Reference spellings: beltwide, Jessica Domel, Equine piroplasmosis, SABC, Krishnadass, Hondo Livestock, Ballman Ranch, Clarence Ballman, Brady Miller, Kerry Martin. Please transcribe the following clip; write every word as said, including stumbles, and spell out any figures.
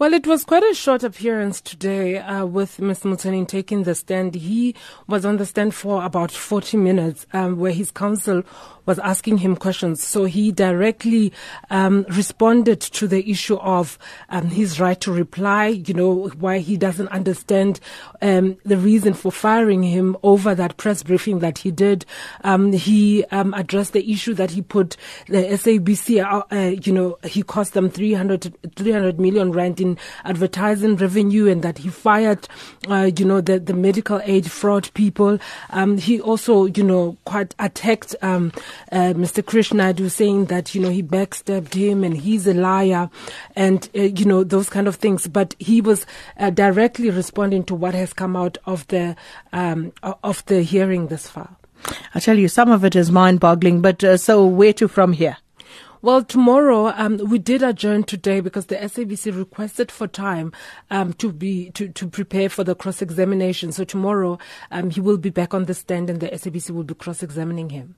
Well, it was quite a short appearance today uh, with Miz Motsoeneng taking the stand. He was on the stand for about forty minutes um, where his counsel was asking him questions. So he directly um, responded to the issue of um, his right to reply, you know, why he doesn't understand um, the reason for firing him over that press briefing that he did. Um, he um, addressed the issue that he put the S A B C, uh, uh, you know, he cost them three hundred million rand in advertising revenue, and that he fired, uh, you know, the, the medical aid fraud people. Um, he also, you know, quite attacked um, uh, Mister Krishnadass, saying that, you know, he backstabbed him and he's a liar and, uh, you know, those kind of things. But he was uh, directly responding to what has come out of the, um, of the hearing this far. I tell you, some of it is mind-boggling, but uh, so where to from here? Well, tomorrow um, we did adjourn today because the S A B C requested for time um, to be to, to prepare for the cross-examination. So tomorrow um, he will be back on the stand and the S A B C will be cross-examining him.